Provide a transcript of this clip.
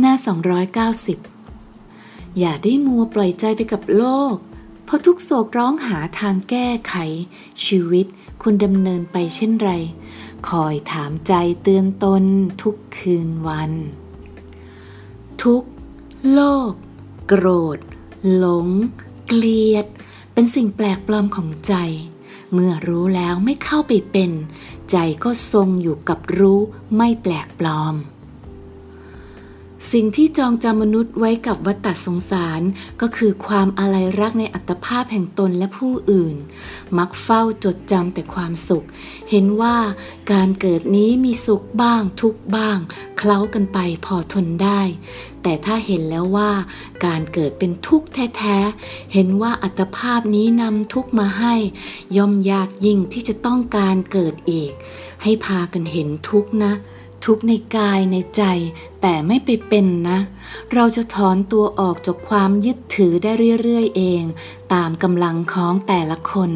หน้า290อย่าได้มัวปล่อยใจไปกับโลกเพราะทุกโศกร้องหาทางแก้ไขชีวิตควรดำเนินไปเช่นไรคอยถามใจเตือนตนทุกคืนวันทุกโลภโกรธหลงเกลียดเป็นสิ่งแปลกปลอมของใจเมื่อรู้แล้วไม่เข้าไปเป็นใจก็ทรงอยู่กับรู้ไม่แปลกปลอมสิ่งที่จองจำมนุษย์ไว้กับวัฏฏะสงสารก็คือความอาลัยรักในอัตภาพแห่งตนและผู้อื่นมักเฝ้าจดจำแต่ความสุขเห็นว่าการเกิดนี้มีสุขบ้างทุกข์บ้างเคล้ากันไปพอทนได้แต่ถ้าเห็นแล้วว่าการเกิดเป็นทุกข์แท้ๆเห็นว่าอัตภาพนี้นำทุกข์มาให้ย่อมยากยิ่งที่จะต้องการเกิดอีกให้พากันเห็นทุกข์นะทุกข์ในกายในใจแต่ไม่ไปเป็นนะเราจะถอนตัวออกจากความยึดถือได้เรื่อยๆเองตามกำลังของแต่ละคน